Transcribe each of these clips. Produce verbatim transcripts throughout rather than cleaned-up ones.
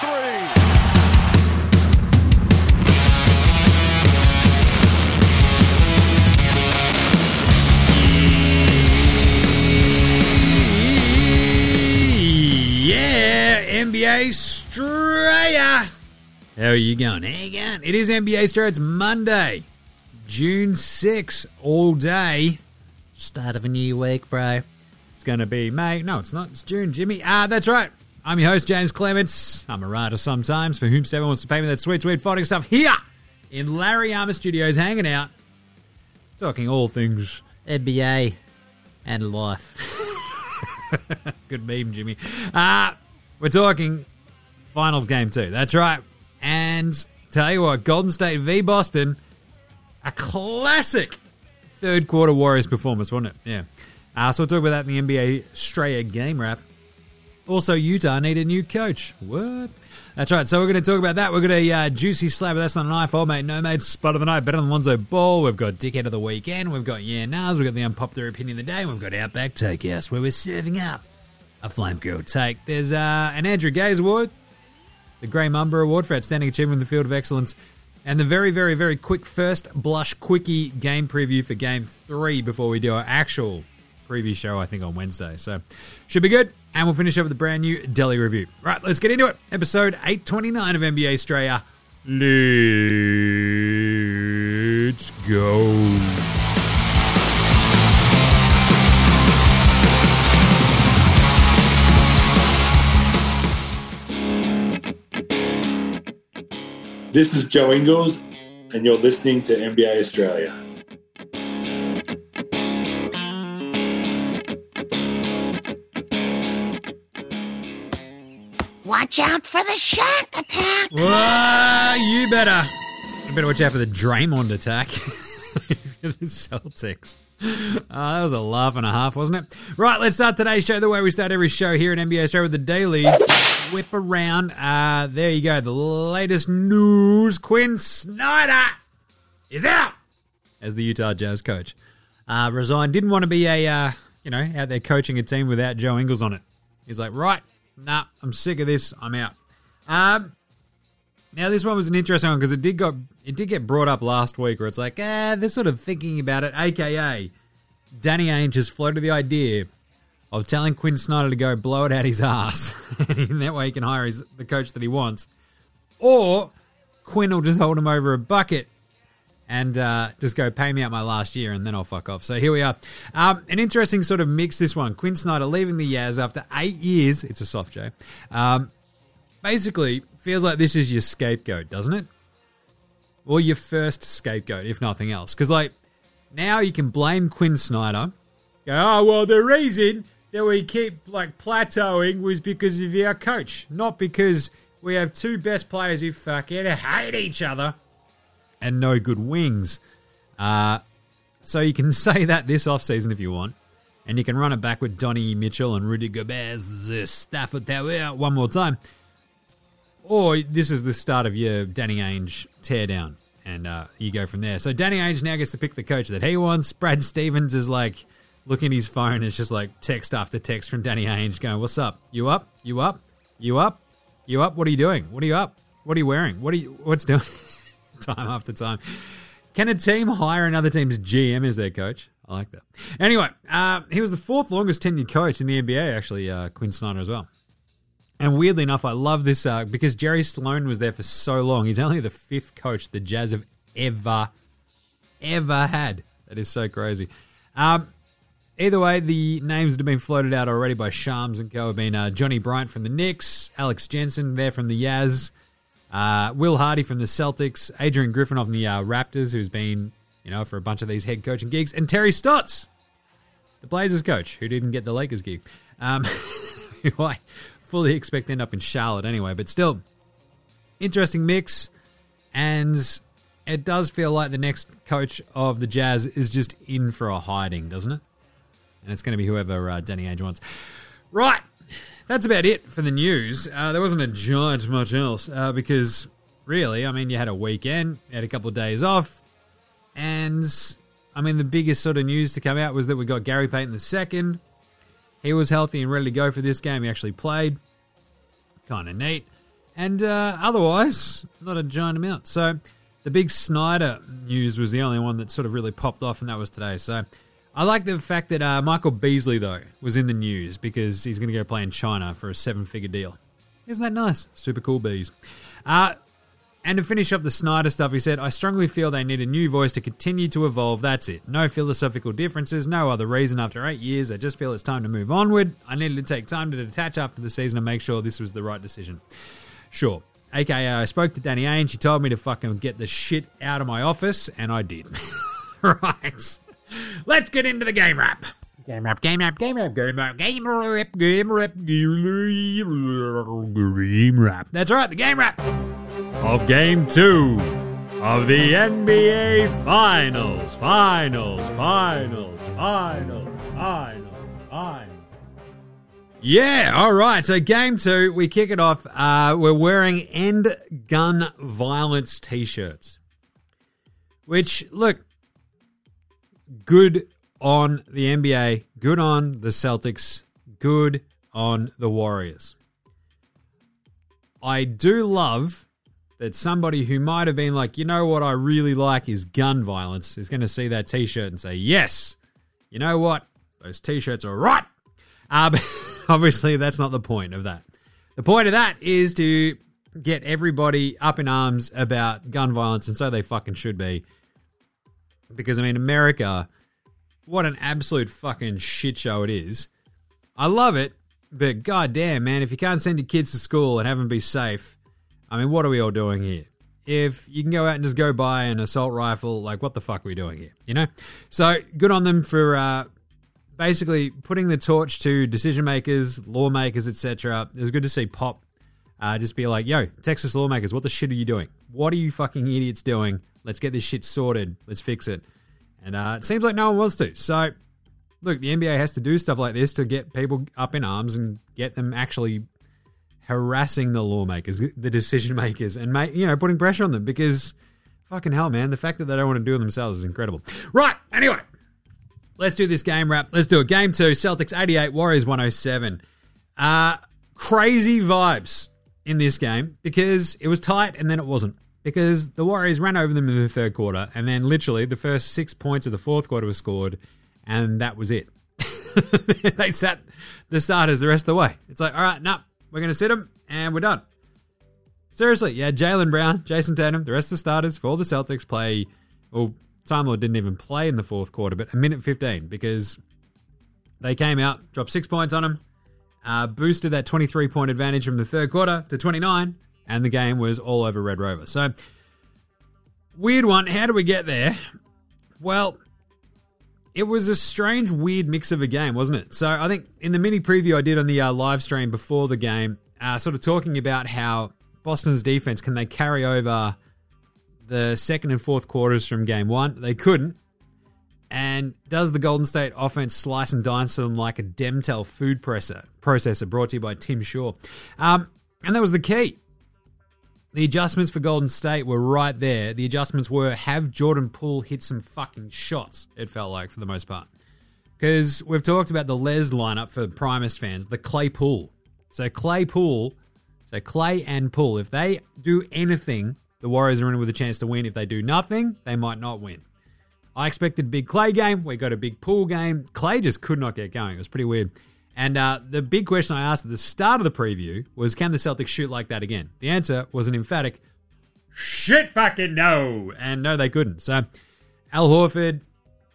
three. N B A Straya. How are you going? How are you going? It is N B A Straya. It's Monday, June sixth, all day. Start of a new week, bro. It's going to be May. No, it's not. It's June, Jimmy. Ah, that's right. I'm your host, James Clements. I'm a writer sometimes for whomsoever wants to pay me that sweet, sweet fighting stuff here in Larry Armour Studios, hanging out, talking all things N B A and life. Good meme, Jimmy. Ah. Uh, We're talking finals game two. That's right. And tell you what, Golden State v. Boston, a classic third quarter Warriors performance, wasn't it? Yeah. Uh, so we'll talk about that in the N B A Straya game wrap. Also, Utah need a new coach. What? That's right. So we're going to talk about that. We're going to uh, juicy slab. That's not an eye for, mate. No, mate. Spot of the night. Better than Lonzo Ball. We've got Dickhead of the Weekend. We've got Yeah Nars. We've got the Unpopular Opinion of the Day. We've got Outback Takehouse where we're serving up a Flame Girl take. There's uh, an Andrew Gaze Award, the Grey Mumber Award for Outstanding Achievement in the Field of Excellence, and the very, very, very quick first blush quickie game preview for Game three before we do our actual preview show, I think, on Wednesday. So, should be good, and we'll finish up with a brand new Delhi review. Right, let's get into it. Episode eight twenty-nine of N B A Straya. Let's go. This is Joe Ingles, and you're listening to N B A Australia. Watch out for the shark attack! Whoa, you better. You better watch out for the Draymond attack. The Celtics. Oh, that was a laugh and a half, wasn't it? Right, let's start today's show the way we start every show here at N B A Show with the daily whip around. Uh, there you go. The latest news. Quinn Snyder is out as the Utah Jazz coach. Uh, resigned. Didn't want to be a, uh, you know, out there coaching a team without Joe Ingles on it. He's like, right, nah, I'm sick of this. I'm out. Um, now, this one was an interesting one because it did got it did get brought up last week where it's like, ah, they're sort of thinking about it, a k a. Danny Ainge has floated the idea of telling Quinn Snyder to go blow it out his ass, and that way he can hire his, the coach that he wants. Or Quinn will just hold him over a bucket and uh, just go pay me out my last year and then I'll fuck off. So here we are. Um, an interesting sort of mix, this one. Quinn Snyder leaving the Jazz after eight years. It's a soft J. Um, basically, feels like this is your scapegoat, doesn't it? Or your first scapegoat, if nothing else. Because, like, now you can blame Quinn Snyder. Go, oh, well, the reason that we keep, like, plateauing was because of our coach. Not because we have two best players who fucking hate each other and no good wings. Uh, so you can say that this offseason if you want. And you can run it back with Donnie Mitchell and Rudy Gobert's uh, Stafford Tower one more time. Or this is the start of your Danny Ainge teardown, and uh, you go from there. So Danny Ainge now gets to pick the coach that he wants. Brad Stevens is like looking at his phone, and it's just like text after text from Danny Ainge going, what's up? You up? You up? You up? You up? What are you doing? What are you up? What are you wearing? What are you, what's doing? Time after time. Can a team hire another team's G M as their coach? I like that. Anyway, uh, he was the fourth longest tenured coach in the N B A, actually, uh, Quinn Snyder as well. And weirdly enough, I love this uh, because Jerry Sloan was there for so long. He's only the fifth coach the Jazz have ever, ever had. That is so crazy. Um, either way, the names that have been floated out already by Shams and co have been uh, Johnny Bryant from the Knicks, Alex Jensen there from the Jazz, uh, Will Hardy from the Celtics, Adrian Griffin of the uh, Raptors, who's been, you know, for a bunch of these head coaching gigs, and Terry Stotts, the Blazers coach, who didn't get the Lakers gig. Um, why? Fully expect to end up in Charlotte anyway, but still, interesting mix, and it does feel like the next coach of the Jazz is just in for a hiding, doesn't it? And it's going to be whoever uh, Danny Ainge wants. Right, that's about it for the news. Uh, there wasn't a giant much else, uh, because really, I mean, you had a weekend, you had a couple of days off, and I mean, the biggest sort of news to come out was that we got Gary Payton the second. He was healthy and ready to go for this game. He actually played. Kind of neat. And uh, otherwise, not a giant amount. So the big Snyder news was the only one that sort of really popped off, and that was today. So I like the fact that uh, Michael Beasley, though, was in the news because he's going to go play in China for a seven-figure deal. Isn't that nice? Super cool, Bees. Uh, and to finish up the Snyder stuff, he said, I strongly feel they need a new voice to continue to evolve. That's it. No philosophical differences, no other reason after eight years. I just feel it's time to move onward. I needed to take time to detach after the season and make sure this was the right decision. Sure. A K A I spoke to Danny Ainge. She told me to fucking get the shit out of my office, and I did. Right. Let's get into the game wrap. Game wrap, game wrap, game wrap, game wrap, game wrap, game wrap, game wrap. That's right, the game wrap of game two of the N B A Finals. Finals, finals, finals, finals, finals. Yeah, all right. So game two, we kick it off. Uh, we're wearing End Gun Violence t-shirts, which, look, good on the N B A, good on the Celtics, good on the Warriors. I do love that somebody who might have been like, you know what I really like is gun violence, is going to see that t-shirt and say, yes, you know what? Those t-shirts are right. Uh, but obviously, that's not the point of that. The point of that is to get everybody up in arms about gun violence, and so they fucking should be. Because, I mean, America, what an absolute fucking shit show it is. I love it, but goddamn, man, if you can't send your kids to school and have them be safe, I mean, what are we all doing here? If you can go out and just go buy an assault rifle, like, what the fuck are we doing here, you know? So, good on them for uh, basically putting the torch to decision makers, lawmakers, et cetera. It was good to see Pop uh, just be like, yo, Texas lawmakers, what the shit are you doing? What are you fucking idiots doing? Let's get this shit sorted. Let's fix it. And uh, it seems like no one wants to. So, look, the N B A has to do stuff like this to get people up in arms and get them actually harassing the lawmakers, the decision makers, and, make, you know, putting pressure on them because fucking hell, man, the fact that they don't want to do it themselves is incredible. Right, anyway, let's do this game wrap. Let's do it. Game two, Celtics eighty-eight, Warriors one oh seven. Uh, crazy vibes in this game because it was tight and then it wasn't. Because the Warriors ran over them in the third quarter, and then literally the first six points of the fourth quarter was scored, and that was it. They sat the starters the rest of the way. It's like, all right, no, we're going to sit them, and we're done. Seriously, yeah, Jaylen Brown, Jason Tatum, the rest of the starters for all the Celtics play, well, Time Lord didn't even play in the fourth quarter, but a minute fifteen, because they came out, dropped six points on them, uh, boosted that twenty-three point advantage from the third quarter to twenty-nine, and the game was all over Red Rover. So, weird one. How do we get there? Well, it was a strange, weird mix of a game, wasn't it? So, I think in the mini preview I did on the uh, live stream before the game, uh, sort of talking about how Boston's defense, can they carry over the second and fourth quarters from game one? They couldn't. And does the Golden State offense slice and dice them like a Demtel food presser, processor brought to you by Tim Shaw? Um, and that was the key. The adjustments for Golden State were right there. The adjustments were, have Jordan Poole hit some fucking shots, it felt like, for the most part. Because we've talked about the Les lineup for Primus fans, the Klay Poole. So Klay Poole, so Klay and Poole, if they do anything, the Warriors are in with a chance to win. If they do nothing, they might not win. I expected a big Klay game. We got a big Poole game. Klay just could not get going. It was pretty weird. And uh, the big question I asked at the start of the preview was, can the Celtics shoot like that again? The answer was an emphatic, shit fucking no. And no, they couldn't. So, Al Horford,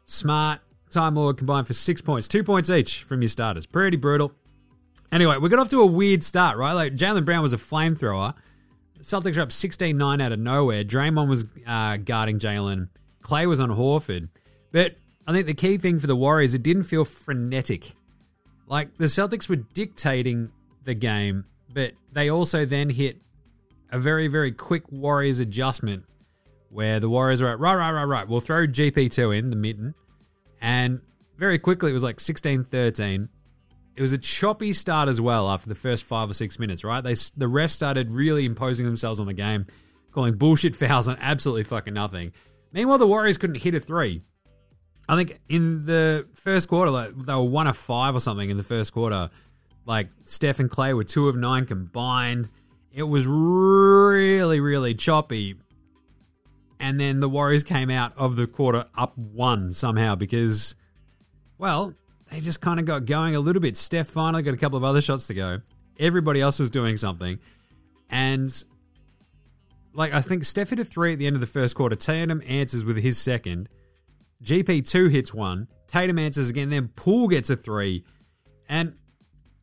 Smart, Time Lord combined for six points. Two points each from your starters. Pretty brutal. Anyway, we got off to a weird start, right? Like, Jaylen Brown was a flamethrower. Celtics are up sixteen nine out of nowhere. Draymond was uh, guarding Jaylen. Klay was on Horford. But I think the key thing for the Warriors, it didn't feel frenetic. Like, the Celtics were dictating the game, but they also then hit a very, very quick Warriors adjustment where the Warriors were at, right, right, right, right, we'll throw G P two in, the mitten, and very quickly it was like sixteen thirteen. It was a choppy start as well after the first five or six minutes, right? They The refs started really imposing themselves on the game, calling bullshit fouls on absolutely fucking nothing. Meanwhile, the Warriors couldn't hit a three. I think in the first quarter, like, they were one of five or something in the first quarter. Like, Steph and Klay were two of nine combined. It was really, really choppy. And then the Warriors came out of the quarter up one somehow because, well, they just kind of got going a little bit. Steph finally got a couple of other shots to go. Everybody else was doing something. And, like, I think Steph hit a three at the end of the first quarter. Tatum answers with his second. G P two hits one. Tatum answers again. Then Poole gets a three. And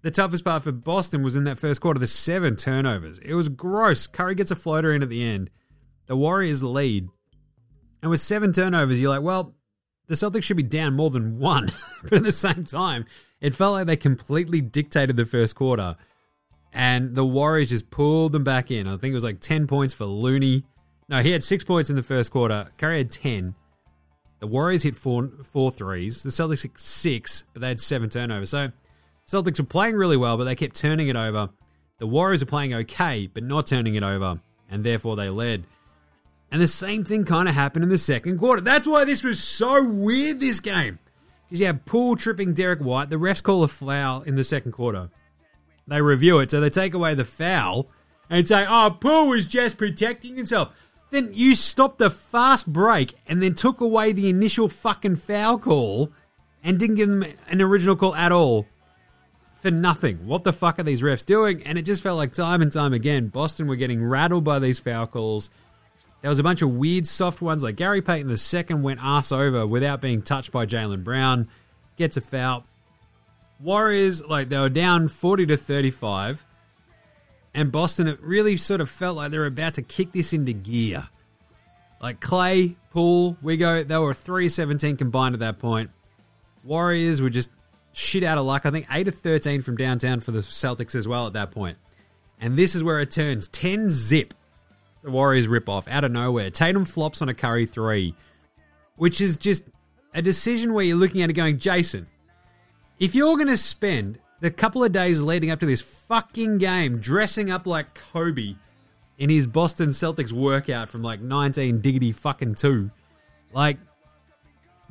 the toughest part for Boston was in that first quarter, the seven turnovers. It was gross. Curry gets a floater in at the end. The Warriors lead. And with seven turnovers, you're like, well, the Celtics should be down more than one. But at the same time, it felt like they completely dictated the first quarter. And the Warriors just pulled them back in. I think it was like ten points for Looney. No, he had six points in the first quarter. Curry had ten. The Warriors hit four, four threes. The Celtics hit six, but they had seven turnovers. So Celtics were playing really well, but they kept turning it over. The Warriors are playing okay, but not turning it over. And therefore, they led. And the same thing kind of happened in the second quarter. That's why this was so weird, this game. Because you have Poole tripping Derek White. The refs call a foul in the second quarter. They review it, so they take away the foul and say, oh, Poole was just protecting himself. Then you stopped the fast break and then took away the initial fucking foul call and didn't give them an original call at all for nothing. What the fuck are these refs doing? And it just felt like time and time again, Boston were getting rattled by these foul calls. There was a bunch of weird soft ones, like Gary Payton the second went arse over without being touched by Jaylen Brown, gets a foul. Warriors, like, they were down forty to thirty-five, and Boston, it really sort of felt like they were about to kick this into gear. Like Klay, Poole, Wigo, they were three seventeen combined at that point. Warriors were just shit out of luck. I think eight of thirteen from downtown for the Celtics as well at that point. And this is where it turns ten zip. The Warriors rip off out of nowhere. Tatum flops on a Curry three, which is just a decision where you're looking at it going, Jason, if you're going to spend the couple of days leading up to this fucking game dressing up like Kobe in his Boston Celtics workout from like nineteen diggity fucking two, like,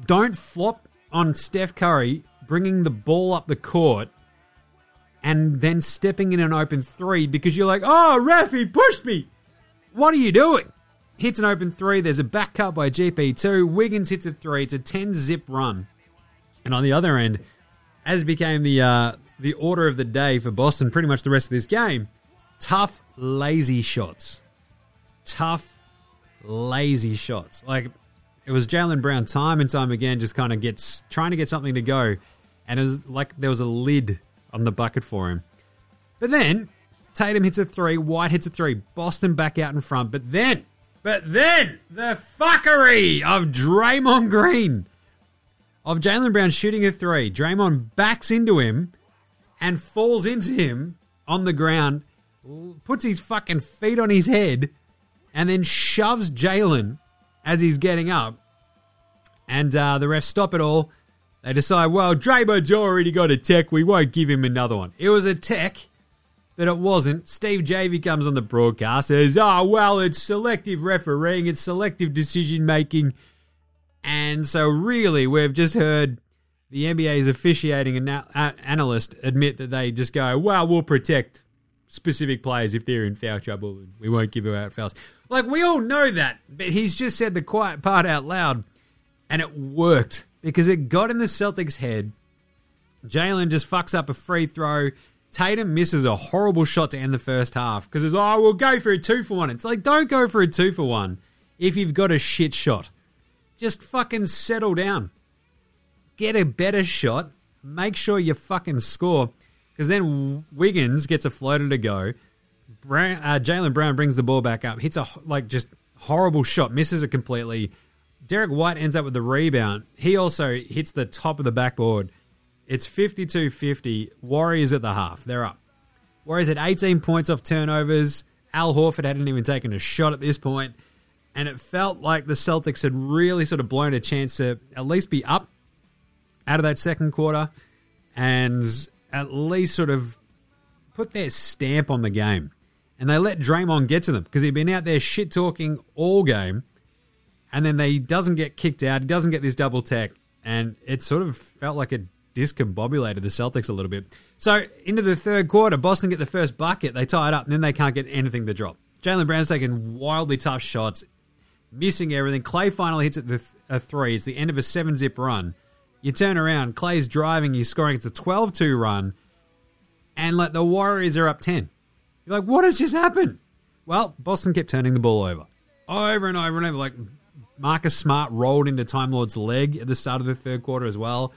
don't flop on Steph Curry bringing the ball up the court and then stepping in an open three because you're like, oh, ref, he pushed me. What are you doing? Hits an open three. There's a back cut by G P two. Wiggins hits a three. It's a ten zip run. And on the other end, as became the uh, the order of the day for Boston pretty much the rest of this game, tough, lazy shots. Tough, lazy shots. Like, it was Jaylen Brown time and time again just kind of gets trying to get something to go, and it was like there was a lid on the bucket for him. But then Tatum hits a three, White hits a three, Boston back out in front. But then, but then, the fuckery of Draymond Green. Of Jaylen Brown shooting a three, Draymond backs into him and falls into him on the ground, puts his fucking feet on his head, and then shoves Jaylen as he's getting up. And uh, the refs stop it all. They decide, well, Draymond's already got a tech. We won't give him another one. It was a tech, but it wasn't. Steve Javie comes on the broadcast, says, oh, well, it's selective refereeing, it's selective decision-making. And so really, we've just heard the N B A's officiating anal- analyst admit that they just go, well, we'll protect specific players if they're in foul trouble. We won't give out fouls. Like, we all know that, but he's just said the quiet part out loud, and it worked because it got in the Celtics' head. Jaylen just fucks up a free throw. Tatum misses a horrible shot to end the first half because it's, oh, we'll go for a two for one. It's like, don't go for a two for one if you've got a shit shot. Just fucking settle down. Get a better shot. Make sure you fucking score. Because then Wiggins gets a floater to go. Brown, uh, Jaylen Brown brings the ball back up. Hits a like just horrible shot. Misses it completely. Derek White ends up with the rebound. He also hits the top of the backboard. It's fifty-two fifty. Warriors at the half. They're up. Warriors had eighteen points off turnovers. Al Horford hadn't even taken a shot at this point. And it felt like the Celtics had really sort of blown a chance to at least be up out of that second quarter and at least sort of put their stamp on the game. And they let Draymond get to them because he'd been out there shit-talking all game. And then they, he doesn't get kicked out. He doesn't get this double tech. And it sort of felt like it discombobulated the Celtics a little bit. So into the third quarter, Boston get the first bucket. They tie it up, and then they can't get anything to drop. Jaylen Brown's taking wildly tough shots, missing everything. Klay finally hits it the th- a three. It's the end of a seven-zip run. You turn around, Klay's driving, he's scoring. It's a twelve two run, and like the Warriors are up ten. You're like, what has just happened? Well, Boston kept turning the ball over. Over and over and over. Like Marcus Smart rolled into Time Lord's leg at the start of the third quarter as well.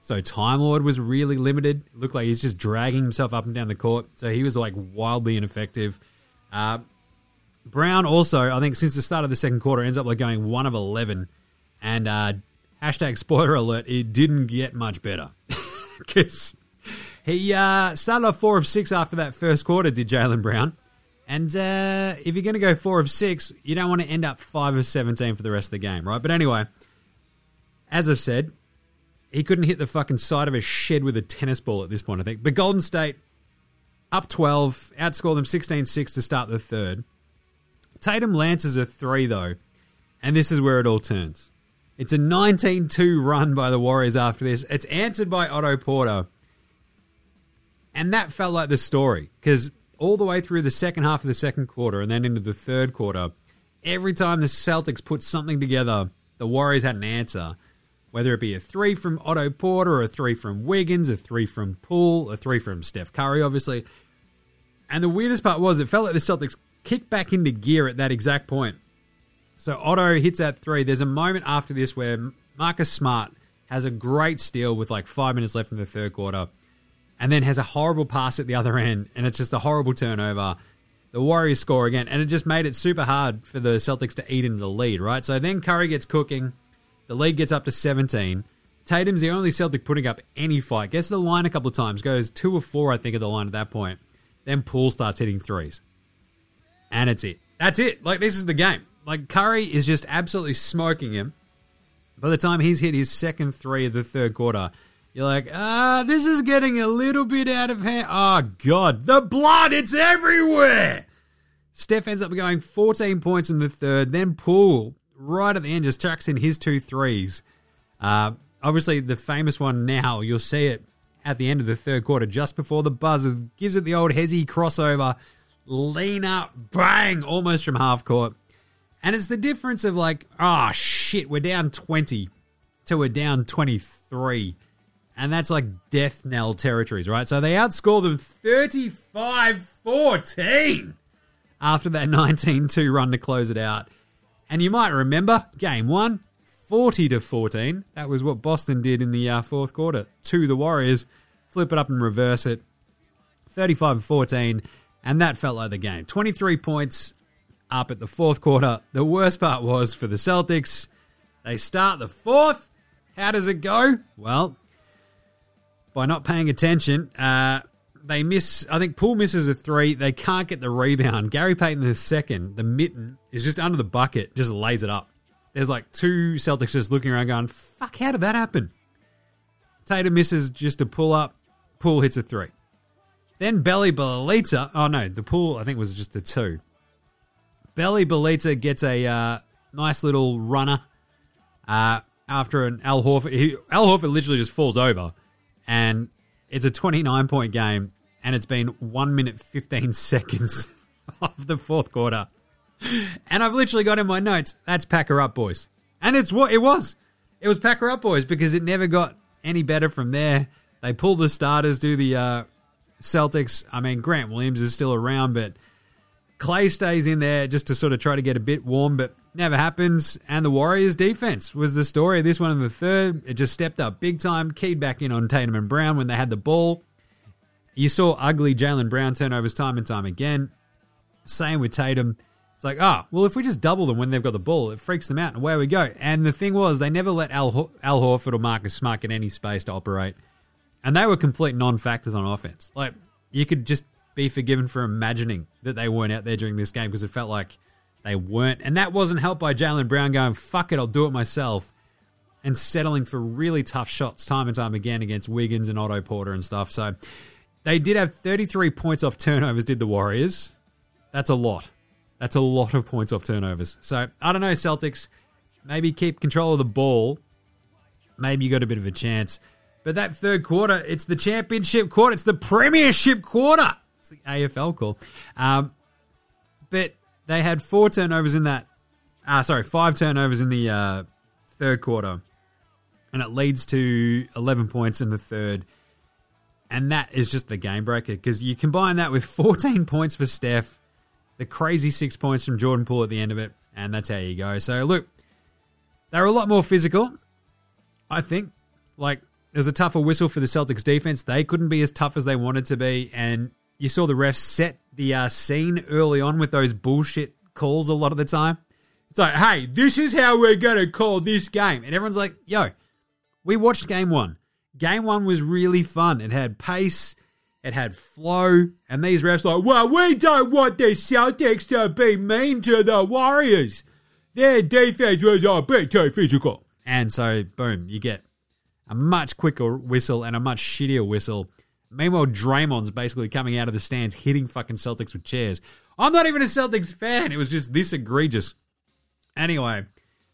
So Time Lord was really limited. It looked like he's just dragging himself up and down the court. So he was like wildly ineffective. Uh, Brown also, I think since the start of the second quarter, ends up like going one of eleven. And uh, hashtag spoiler alert, it didn't get much better. Because he uh, started off four of six after that first quarter, did Jaylen Brown. And uh, if you're going to go four of six, you don't want to end up five of seventeen for the rest of the game, right? But anyway, as I've said, he couldn't hit the fucking side of a shed with a tennis ball at this point, I think. But Golden State, up twelve, outscored them sixteen six to start the third. Tatum lances a three, though, and this is where it all turns. It's a nineteen two run by the Warriors after this. It's answered by Otto Porter. And that felt like the story, because all the way through the second half of the second quarter and then into the third quarter, every time the Celtics put something together, the Warriors had an answer, whether it be a three from Otto Porter, or a three from Wiggins, a three from Poole, a three from Steph Curry, obviously. And the weirdest part was it felt like the Celtics kicked back into gear at that exact point. So Otto hits that three. There's a moment after this where Marcus Smart has a great steal with like five minutes left in the third quarter, and then has a horrible pass at the other end, and it's just a horrible turnover. The Warriors score again, and it just made it super hard for the Celtics to eat into the lead, right? So then Curry gets cooking. The lead gets up to seventeen. Tatum's the only Celtic putting up any fight. Gets to the line a couple of times. Goes two or four, I think, at the line at that point. Then Poole starts hitting threes. And it's it. That's it. Like, this is the game. Like, Curry is just absolutely smoking him. By the time he's hit his second three of the third quarter, you're like, ah, this is getting a little bit out of hand. Oh, God, the blood, it's everywhere. Steph ends up going fourteen points in the third. Then Poole, right at the end, just chucks in his two threes. Uh, obviously, the famous one now, you'll see it at the end of the third quarter, just before the buzzer. Gives it the old Hezzy crossover. Lean up, bang, almost from half court. And it's the difference of like, ah, oh, shit, we're down twenty to we're down twenty-three. And that's like death knell territories, right? So they outscore them thirty-five fourteen after that nineteen two run to close it out. And you might remember, game one, forty to fourteen. That was what Boston did in the uh, fourth quarter to the Warriors. Flip it up and reverse it. thirty-five fourteen. And that felt like the game. twenty-three points up at the fourth quarter. The worst part was for the Celtics, they start the fourth. How does it go? Well, by not paying attention, uh, they miss. I think Poole misses a three. They can't get the rebound. Gary Payton the second, the mitten, is just under the bucket, just lays it up. There's like two Celtics just looking around going, fuck, how did that happen? Tatum misses just a pull-up. Poole hits a three. Then Belly Belita. Oh, no, the Poole, I think, was just a two. Belly Belita gets a uh, nice little runner uh, after an Al Horford. He, Al Horford literally just falls over. And it's a twenty-nine point game, and it's been one minute fifteen seconds of the fourth quarter. And I've literally got in my notes, that's pack her up, boys. And it's what it was. It was pack her up, boys, because it never got any better from there. They pull the starters, do the uh, Celtics. I mean, Grant Williams is still around, but Klay stays in there just to sort of try to get a bit warm, but never happens. And the Warriors' defense was the story of this one in the third. It just stepped up big time, keyed back in on Tatum and Brown when they had the ball. You saw ugly Jaylen Brown turnovers time and time again. Same with Tatum. It's like, ah, oh, well, if we just double them when they've got the ball, it freaks them out and away we go. And the thing was, they never let Al, Ho- Al Horford or Marcus Smart get any space to operate. And they were complete non-factors on offense. Like, you could just be forgiven for imagining that they weren't out there during this game because it felt like they weren't. And that wasn't helped by Jaylen Brown going, fuck it, I'll do it myself, and settling for really tough shots time and time again against Wiggins and Otto Porter and stuff. So they did have thirty-three points off turnovers, did the Warriors. That's a lot. That's a lot of points off turnovers. So I don't know, Celtics, maybe keep control of the ball. Maybe you got a bit of a chance. But that third quarter, it's the championship quarter. It's the premiership quarter. It's the A F L call. Um, but they had four turnovers in that. Ah, sorry, five turnovers in the uh, third quarter. And it leads to eleven points in the third. And that is just the game breaker, because you combine that with fourteen points for Steph, the crazy six points from Jordan Poole at the end of it, and that's how you go. So, look, they were a lot more physical, I think. Like, it was a tougher whistle for the Celtics defense. They couldn't be as tough as they wanted to be, and you saw the refs set the uh, scene early on with those bullshit calls a lot of the time. It's like, hey, this is how we're going to call this game. And everyone's like, yo, we watched game one. Game one was really fun. It had pace. It had flow. And these refs were like, well, we don't want the Celtics to be mean to the Warriors. Their defense was a bit too physical. And so, boom, you get a much quicker whistle and a much shittier whistle. Meanwhile, Draymond's basically coming out of the stands, hitting fucking Celtics with chairs. I'm not even a Celtics fan. It was just this egregious. Anyway,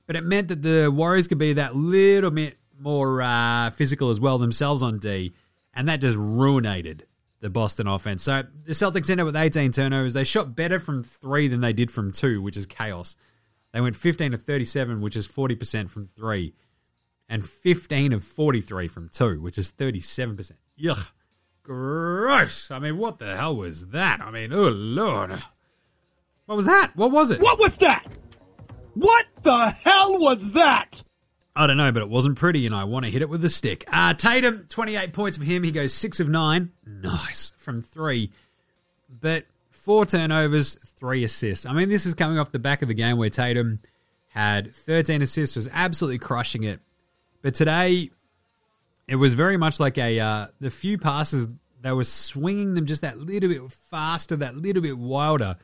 but it meant that the Warriors could be that little bit more uh, physical as well themselves on D, and that just ruinated the Boston offense. So the Celtics ended up with eighteen turnovers. They shot better from three than they did from two, which is chaos. They went fifteen of thirty-seven, which is forty percent from three, and fifteen of forty-three from two, which is thirty-seven percent. Ugh, gross. I mean, what the hell was that? I mean, oh, Lord. What was that? What was it? What was that? What the hell was that? I don't know, but it wasn't pretty, and I want to hit it with a stick. Uh, Tatum, twenty-eight points for him. He goes six of nine. Nice. From three. But four turnovers, three assists. I mean, this is coming off the back of the game where Tatum had thirteen assists, was absolutely crushing it. But today, it was very much like a uh, the few passes, they were swinging them just that little bit faster, that little bit wilder.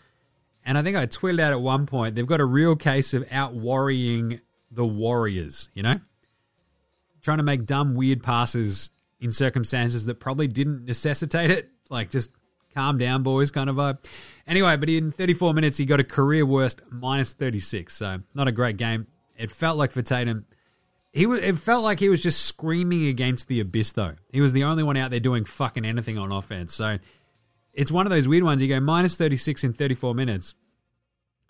And I think I tweeted out at one point, they've got a real case of out-worrying the Warriors, you know? Trying to make dumb, weird passes in circumstances that probably didn't necessitate it. Like, just calm down, boys, kind of vibe. Anyway, but in thirty-four minutes, he got a career-worst minus thirty-six. So, not a great game. It felt like for Tatum, he was, it felt like he was just screaming against the abyss, though. He was the only one out there doing fucking anything on offense, so it's one of those weird ones. You go minus thirty-six in thirty-four minutes,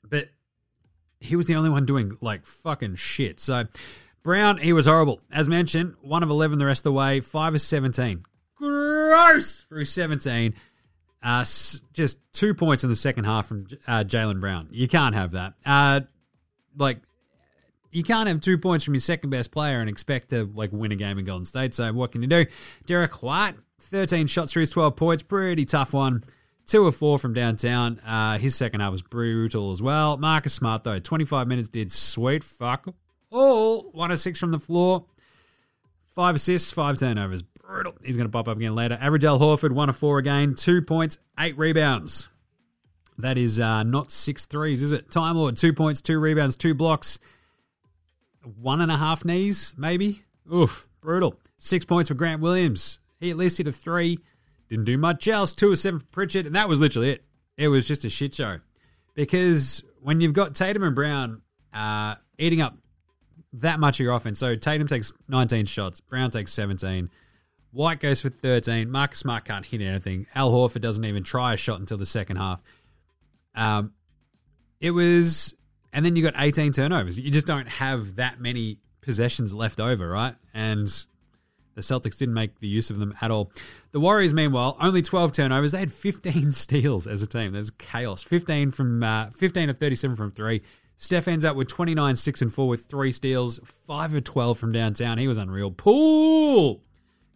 but he was the only one doing, like, fucking shit. So, Brown, he was horrible. As mentioned, one of eleven the rest of the way, five of seventeen. Gross! Through seventeen. Uh, just two points in the second half from uh, Jaylen Brown. You can't have that. Uh, like, you can't have two points from your second-best player and expect to, like, win a game in Golden State. So, what can you do? Derek White, thirteen shots for his twelve points. Pretty tough one. Two or four from downtown. Uh, his second half was brutal as well. Marcus Smart, though, twenty-five minutes did sweet fuck all. One of six from the floor. Five assists, five turnovers. Brutal. He's going to pop up again later. Average Al Horford, one of four again. Two points, eight rebounds. That is uh, not six threes, is it? Time Lord, two points, two rebounds, two blocks. One and a half knees, maybe. Oof, brutal. Six points for Grant Williams. He at least hit a three. Didn't do much else. Two or seven for Pritchard, and that was literally it. It was just a shit show. Because when you've got Tatum and Brown uh, eating up that much of your offense, so Tatum takes nineteen shots, Brown takes seventeen, White goes for thirteen, Marcus Smart can't hit anything, Al Horford doesn't even try a shot until the second half. Um, it was, and then you got eighteen turnovers. You just don't have that many possessions left over, right? And the Celtics didn't make the use of them at all. The Warriors, meanwhile, only twelve turnovers. They had fifteen steals as a team. There's chaos. fifteen from uh, fifteen of thirty-seven from three. Steph ends up with twenty-nine, six and four with three steals. Five of twelve from downtown. He was unreal. Poole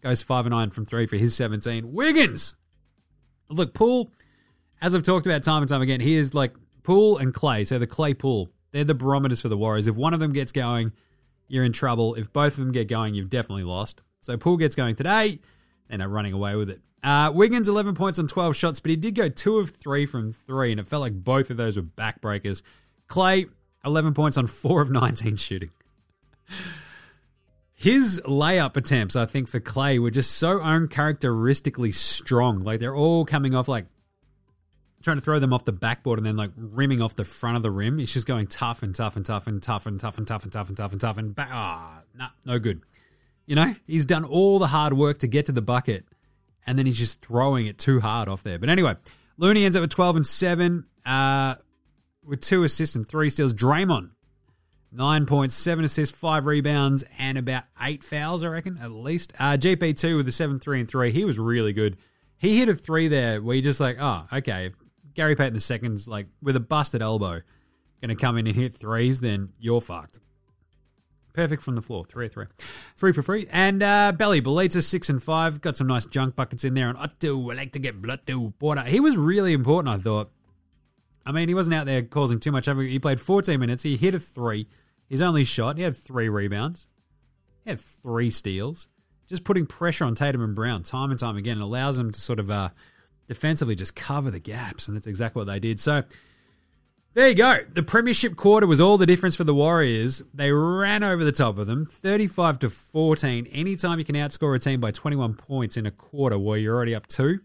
goes five and nine from three for his seventeen. Wiggins, look, Poole. As I've talked about time and time again, he is like Poole and Klay. So the Klay Poole, they're the barometers for the Warriors. If one of them gets going, you're in trouble. If both of them get going, you've definitely lost. So Poole gets going today, and they're running away with it. Uh, Wiggins, eleven points on twelve shots, but he did go two of three from three, and it felt like both of those were backbreakers. Klay, eleven points on four of nineteen shooting. His layup attempts, I think, for Klay were just so uncharacteristically strong. Like, they're all coming off, like, trying to throw them off the backboard and then, like, rimming off the front of the rim. It's just going tough and tough and tough and tough and tough and tough and tough and tough and tough and tough and back. Ah, no, no good. You know, he's done all the hard work to get to the bucket, and then he's just throwing it too hard off there. But anyway, Looney ends up with twelve and seven uh, with two assists and three steals. Draymond, nine points, seven assists, five rebounds, and about eight fouls, I reckon, at least. Uh, G P two with a seven, three, and three. He was really good. He hit a three there where you're just like, oh, okay. Gary Payton the second's like with a busted elbow going to come in and hit threes, then you're fucked. Perfect from the floor, three of three. Three for free. And uh, Belly Belita, six and five. Got some nice junk buckets in there. And Otto, I like to get blood to water. He was really important, I thought. I mean, he wasn't out there causing too much. He played fourteen minutes. He hit a three. His only shot. He had three rebounds. He had three steals. Just putting pressure on Tatum and Brown time and time again. It allows them to sort of uh, defensively just cover the gaps, and that's exactly what they did. So there you go. The premiership quarter was all the difference for the Warriors. They ran over the top of them, thirty-five to fourteen. Anytime you can outscore a team by twenty-one points in a quarter where you're already up two,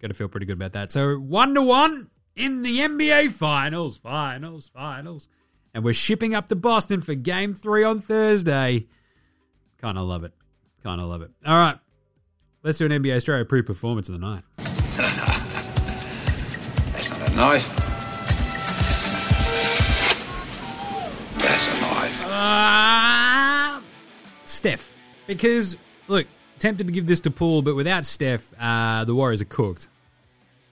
got to feel pretty good about that. So one to one in the N B A Finals, Finals, Finals, and we're shipping up to Boston for Game Three on Thursday. Kind of love it. Kind of love it. All right, let's do an N B A Australia pre-performance of the night. That's not a knife. That's a knife. Uh, Steph. Because, look, tempted to give this to Poole, but without Steph, uh, the Warriors are cooked.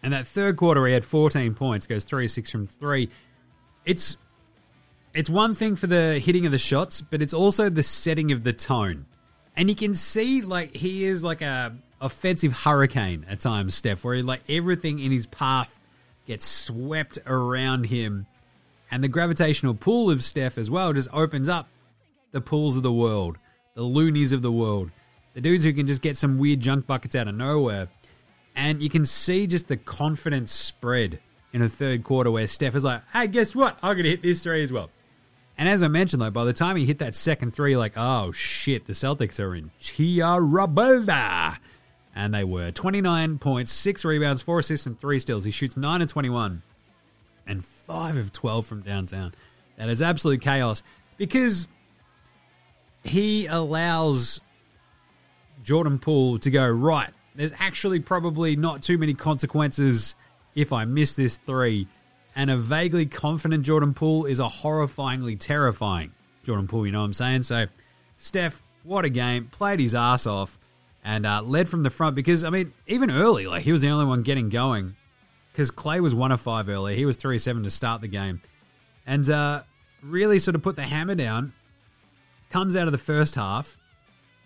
And that third quarter, he had fourteen points, goes three of six from three. It's, it's one thing for the hitting of the shots, but it's also the setting of the tone. And you can see, like, he is like a offensive hurricane at times, Steph, where, like, everything in his path gets swept around him. And the gravitational pull of Steph as well just opens up the pools of the world, the loonies of the world, the dudes who can just get some weird junk buckets out of nowhere. And you can see just the confidence spread in a third quarter where Steph is like, hey, guess what? I'm going to hit this three as well. And as I mentioned, like, by the time he hit that second three, like, oh, shit, the Celtics are in Chiarabella. And they were. twenty-nine points, six rebounds, four assists, and three steals. He shoots nine of twenty-one and five of twelve from downtown. That is absolute chaos because he allows Jordan Poole to go, right, there's actually probably not too many consequences if I miss this three. And a vaguely confident Jordan Poole is a horrifyingly terrifying Jordan Poole, you know what I'm saying? So, Steph, what a game. Played his ass off and uh, led from the front because, I mean, even early, like, he was the only one getting going because Klay was one of five early. He was three of seven to start the game. And uh, really sort of put the hammer down. Comes out of the first half.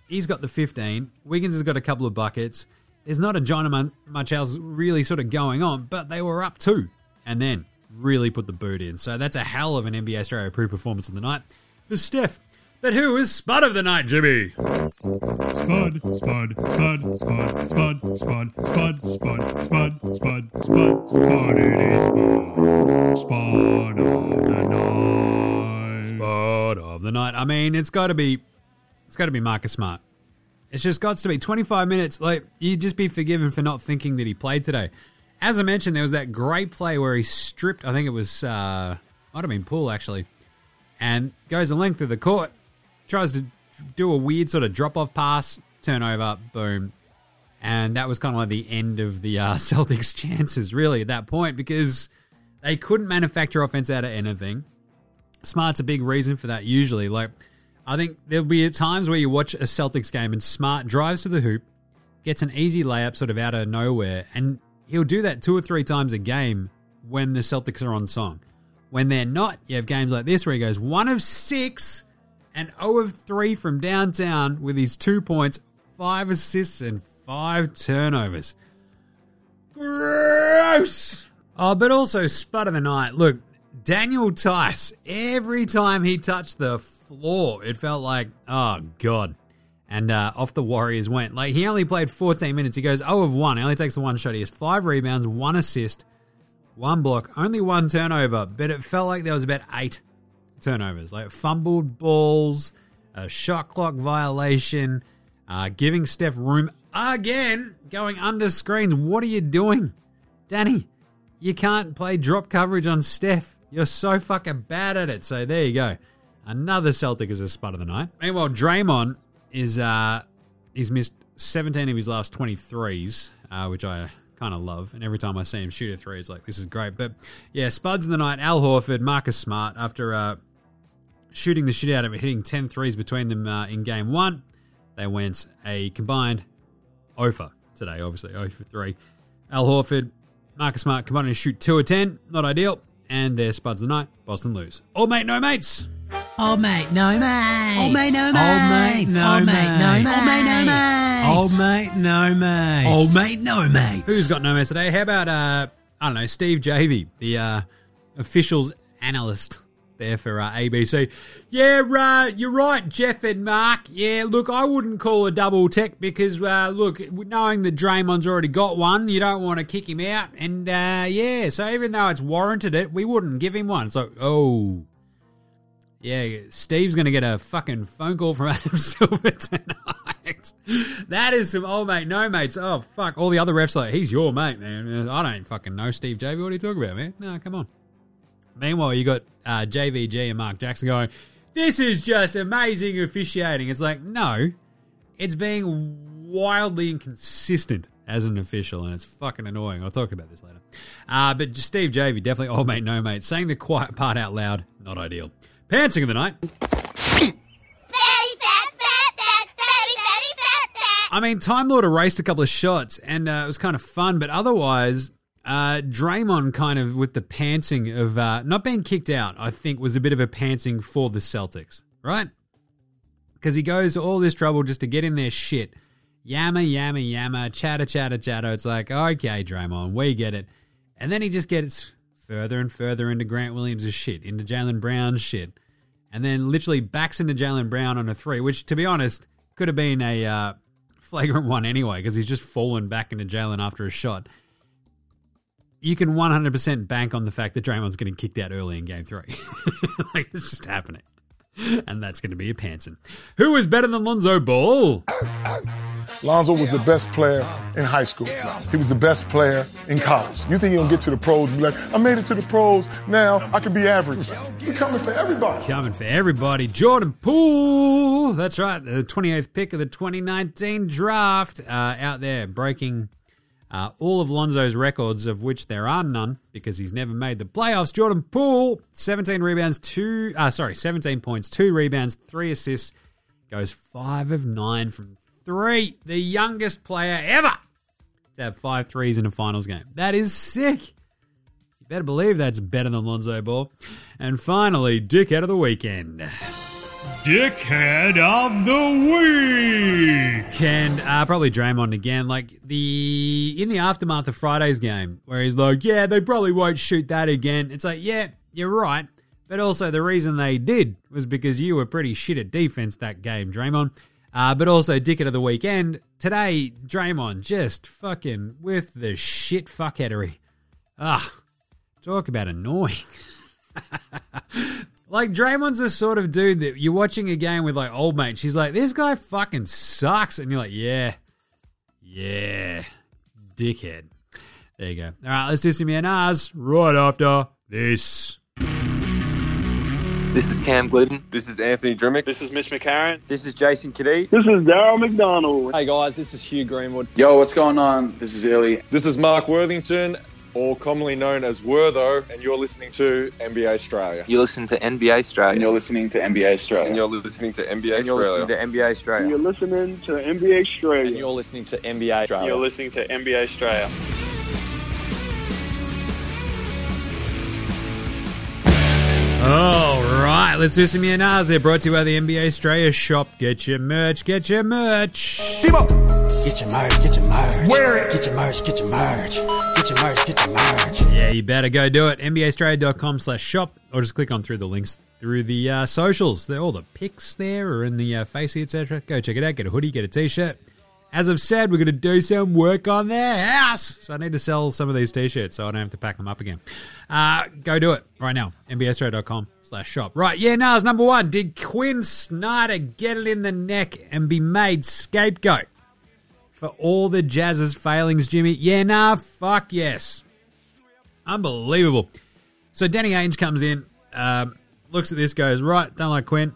He's got the fifteen. Wiggins has got a couple of buckets. There's not a giant much else really sort of going on, but they were up two. And then really put the boot in. So that's a hell of an N B A Australia pre-performance of the night for Steph. But who is Spud of the night, Jimmy? Spud, Spud, Spud, Spud, Spud, Spud, Spud, Spud, Spud, Spud, Spud, Spud, Spud, it is Spud. Spud of the night. Spud of the night. I mean, it's got to be, it's got to be Marcus Smart. It's just got to be twenty-five minutes. Like, you'd just be forgiven for not thinking that he played today. As I mentioned, there was that great play where he stripped, I think it was, uh, might have been Poole actually, and goes the length of the court, tries to do a weird sort of drop-off pass, turnover, boom. And that was kind of like the end of the uh, Celtics' chances really at that point because they couldn't manufacture offense out of anything. Smart's a big reason for that usually. Like, I think there'll be times where you watch a Celtics game and Smart drives to the hoop, gets an easy layup sort of out of nowhere, and he'll do that two or three times a game when the Celtics are on song. When they're not, you have games like this where he goes one of six and oh of three from downtown with his two points, five assists, and five turnovers. Gross! Oh, but also Spud of the night. Look, Daniel Tice, every time he touched the floor, it felt like, oh, God. And uh, off the Warriors went. Like, he only played fourteen minutes. He goes oh of one. He only takes the one shot. He has five rebounds, one assist, one block, only one turnover. But it felt like there was about eight turnovers. Like, fumbled balls, a shot clock violation, uh, giving Steph room again, going under screens. What are you doing? Danny, you can't play drop coverage on Steph. You're so fucking bad at it. So there you go. Another Celtic is a spud of the night. Meanwhile, Draymond is uh, he's missed seventeen of his last twenty-threes, uh, which I kind of love. And every time I see him shoot a three, it's like, this is great. But yeah, Spuds in the night, Al Horford, Marcus Smart, after uh, shooting the shit out of it, hitting ten threes between them uh, in game one. They went a combined zero for today, obviously, zero for three. Al Horford, Marcus Smart combined to shoot two of ten. Not ideal. And they're Spuds of the night. Boston lose. Old mate, no mates. Old mate, no mates. Old mate, no mates. Old mate, no mates. Old mate, no mates. Old mate, no mates. Old mate, no mates. Who's got no mates today? How about, uh, I don't know, Steve Javie, the uh, officials analyst there for uh, A B C. Yeah, uh, you're right, Jeff and Mark. Yeah, look, I wouldn't call a double tech because, uh, look, knowing that Draymond's already got one, you don't want to kick him out. And, uh, yeah, so even though it's warranted it, we wouldn't give him one. It's like, oh, yeah, Steve's going to get a fucking phone call from Adam Silver tonight. That is some old mate, no mates. Oh, fuck. All the other refs are like, he's your mate, man. I don't fucking know Steve Javie. What are you talking about, man? No, come on. Meanwhile, you got uh, J V G and Mark Jackson going, this is just amazing officiating. It's like, no, it's being wildly inconsistent as an official, and it's fucking annoying. I'll talk about this later. Uh, but Steve Javie, definitely old mate, no mate. Saying the quiet part out loud, not ideal. Pantsing of the night. I mean, Time Lord erased a couple of shots, and uh, it was kind of fun, but otherwise... Uh, Draymond kind of with the pantsing of uh, not being kicked out, I think was a bit of a pantsing for the Celtics, right? Because he goes to all this trouble just to get in their shit. Yammer, yammer, yammer, chatter, chatter, chatter. It's like, okay, Draymond, we get it. And then he just gets further and further into Grant Williams' shit, into Jaylen Brown's shit, and then literally backs into Jaylen Brown on a three, which, to be honest, could have been a uh, flagrant one anyway because he's just fallen back into Jaylen after a shot. You can one hundred percent bank on the fact that Draymond's getting kicked out early in game three. Like, it's just happening. And that's going to be a pantsing. Who is better than Lonzo Ball? Lonzo was the best player in high school. He was the best player in college. You think you're going to get to the pros and be like, I made it to the pros. Now I can be average. He's coming for everybody. Coming for everybody. Jordan Poole. That's right. The twenty-eighth pick of the twenty nineteen draft. Uh, out there breaking... Uh, all of Lonzo's records, of which there are none, because he's never made the playoffs. Jordan Poole, seventeen rebounds, two, uh, sorry, seventeen points, two rebounds, three assists, goes five of nine from three. The youngest player ever to have five threes in a finals game. That is sick. You better believe that's better than Lonzo Ball. And finally, Dickhead of the Weekend. Dickhead of the week, and uh, probably Draymond again. Like the in the aftermath of Friday's game, where he's like, "Yeah, they probably won't shoot that again." It's like, yeah, you're right, but also the reason they did was because you were pretty shit at defense that game, Draymond. Uh, but also Dickhead of the weekend today, Draymond just fucking with the shit fuckheadery. Ah, talk about annoying. Like, Draymond's the sort of dude that you're watching a game with, like, old mate. She's like, this guy fucking sucks. And you're like, yeah, yeah, dickhead. There you go. All right, let's do some E N Rs right after this. This is Cam Glidden. This is Anthony Drimmick. This is Mitch McCarron. This is Jason Kadee. This is Daryl McDonald. Hey, guys, this is Hugh Greenwood. Yo, what's going on? This is Ellie. This is Mark Worthington, or commonly known as Wertho, and you're listening to N B A Australia. You listen to N B A Australia. And you're listening to N B A Australia. And you're listening to N B A Australia. And you're listening to N B A Australia. And you're listening to N B A Australia. And you're listening to N B A Australia. You're listening to N B A Australia. All right, let's do some E N Rs. They're brought to you by the N B A Australia shop. Get your merch, get your merch. Keep up. Get your merch, get your merch. Wear it. Get your merch, get your merch. Get your merch, get your merch. Yeah, you better go do it. N B A Australia dot com slash shop, or just click on through the links through the uh, socials. They're all the pics there or in the uh, facey, et cetera. Go check it out. Get a hoodie, get a t-shirt. As I've said, we're going to do some work on their house. So I need to sell some of these t-shirts so I don't have to pack them up again. Uh, go do it right now. N B A Australia dot com slash shop. Right, yeah, now it's number one. Did Quinn Snyder get it in the neck and be made scapegoat for all the Jazz's failings, Jimmy? Yeah, nah, fuck yes. Unbelievable. So Danny Ainge comes in, um, looks at this, goes, right, don't like Quinn.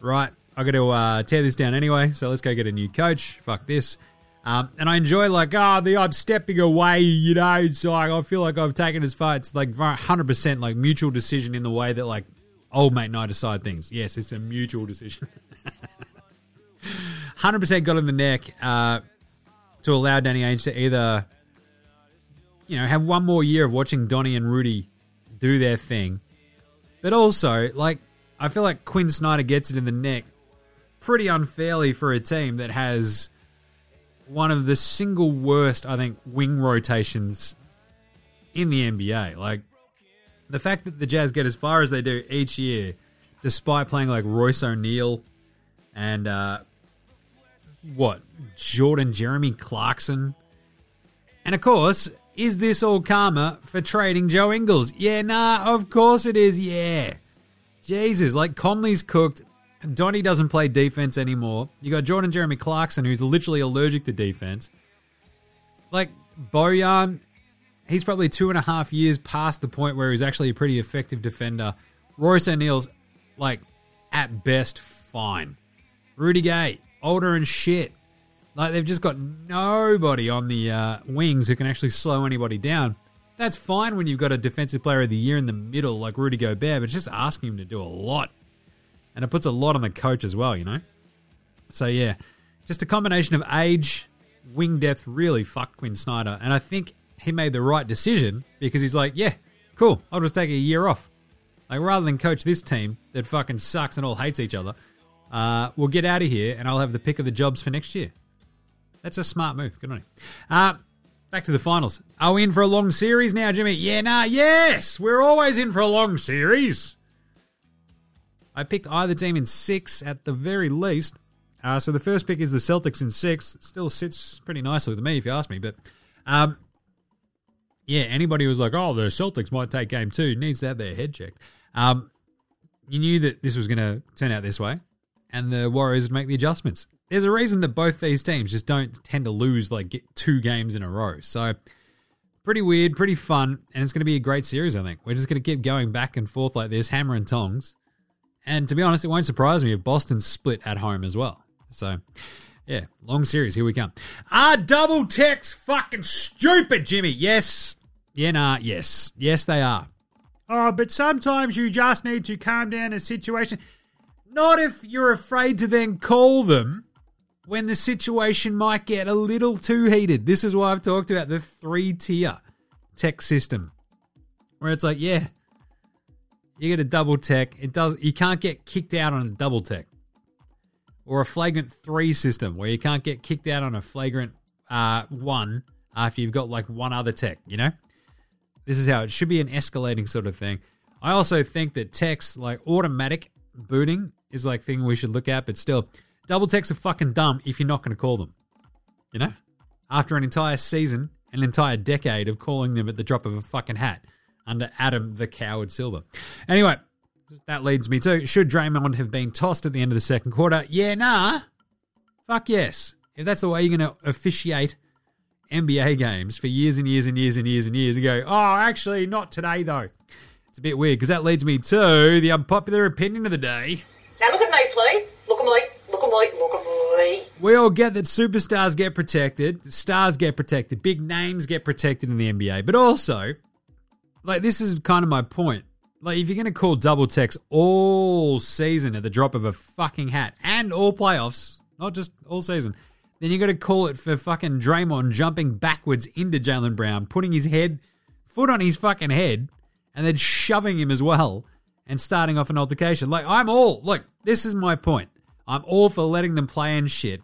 Right, I've got to uh, tear this down anyway, so let's go get a new coach. Fuck this. Um, and I enjoy, like, ah, oh, I'm stepping away, you know, so I, I feel like I've taken as far. It's like one hundred percent like mutual decision in the way that, like, old mate and I decide things. Yes, it's a mutual decision. one hundred percent got in the neck uh, to allow Danny Ainge to either, you know, have one more year of watching Donnie and Rudy do their thing. But also, like, I feel like Quinn Snyder gets it in the neck pretty unfairly for a team that has one of the single worst, I think, wing rotations in the N B A. Like, the fact that the Jazz get as far as they do each year, despite playing like Royce O'Neal and, uh, what, Jordan Jeremy Clarkson. And, of course, is this all karma for trading Joe Ingles? Yeah, nah, of course it is, yeah. Jesus, like, Conley's cooked. Donnie doesn't play defense anymore. You got Jordan Jeremy Clarkson, who's literally allergic to defense. Like, Bojan, he's probably two and a half years past the point where he's actually a pretty effective defender. Royce O'Neal's, like, at best, fine. Rudy Gay, older and shit. Like, they've just got nobody on the uh, wings who can actually slow anybody down. That's fine when you've got a defensive player of the year in the middle like Rudy Gobert, but it's just asking him to do a lot. And it puts a lot on the coach as well, you know? So, yeah, just a combination of age, wing depth really fucked Quinn Snyder. And I think he made the right decision because he's like, yeah, cool, I'll just take a year off. Like, rather than coach this team that fucking sucks and all hates each other, uh, we'll get out of here and I'll have the pick of the jobs for next year. That's a smart move. Good on him. Uh, back to the finals. Are we in for a long series now, Jimmy? Yeah, nah, yes! We're always in for a long series. I picked either team in six at the very least. Uh, so the first pick is the Celtics in six. Still sits pretty nicely with me, if you ask me. But, um, yeah, anybody who's like, oh, the Celtics might take game two, needs to have their head checked. Um, you knew that this was going to turn out this way, and the Warriors would make the adjustments. There's a reason that both these teams just don't tend to lose like two games in a row. So pretty weird, pretty fun, and it's going to be a great series, I think. We're just going to keep going back and forth like this, hammer and tongs. And to be honest, it won't surprise me if Boston split at home as well. So, yeah, long series. Here we come. Our double tech's fucking stupid, Jimmy. Yes. Yeah, nah, yes. Yes, they are. Oh, but sometimes you just need to calm down a situation. Not if you're afraid to then call them when the situation might get a little too heated. This is why I've talked about the three-tier tech system, where it's like, yeah, you get a double tech. It does. You can't get kicked out on a double tech, or a flagrant three system where you can't get kicked out on a flagrant uh, one after you've got like one other tech. You know, this is how it should be, an escalating sort of thing. I also think that techs like automatic booting is like thing we should look at, but still. Double techs are fucking dumb if you're not going to call them, you know? After an entire season, an entire decade of calling them at the drop of a fucking hat under Adam the Coward Silver. Anyway, that leads me to, should Draymond have been tossed at the end of the second quarter? Yeah, nah. Fuck yes. If that's the way you're going to officiate N B A games for years and years and years and years and years and go, oh, actually, not today, though. It's a bit weird because that leads me to the unpopular opinion of the day. Now look at me, please. Look at me. Look at me, look at me. We all get that superstars get protected, stars get protected, big names get protected in the N B A. But also, like, this is kind of my point. Like, if you're going to call double techs all season at the drop of a fucking hat, and all playoffs, not just all season, then you got to call it for fucking Draymond jumping backwards into Jaylen Brown, putting his head, foot on his fucking head, and then shoving him as well, and starting off an altercation. Like, I'm all, look, this is my point. I'm all for letting them play and shit.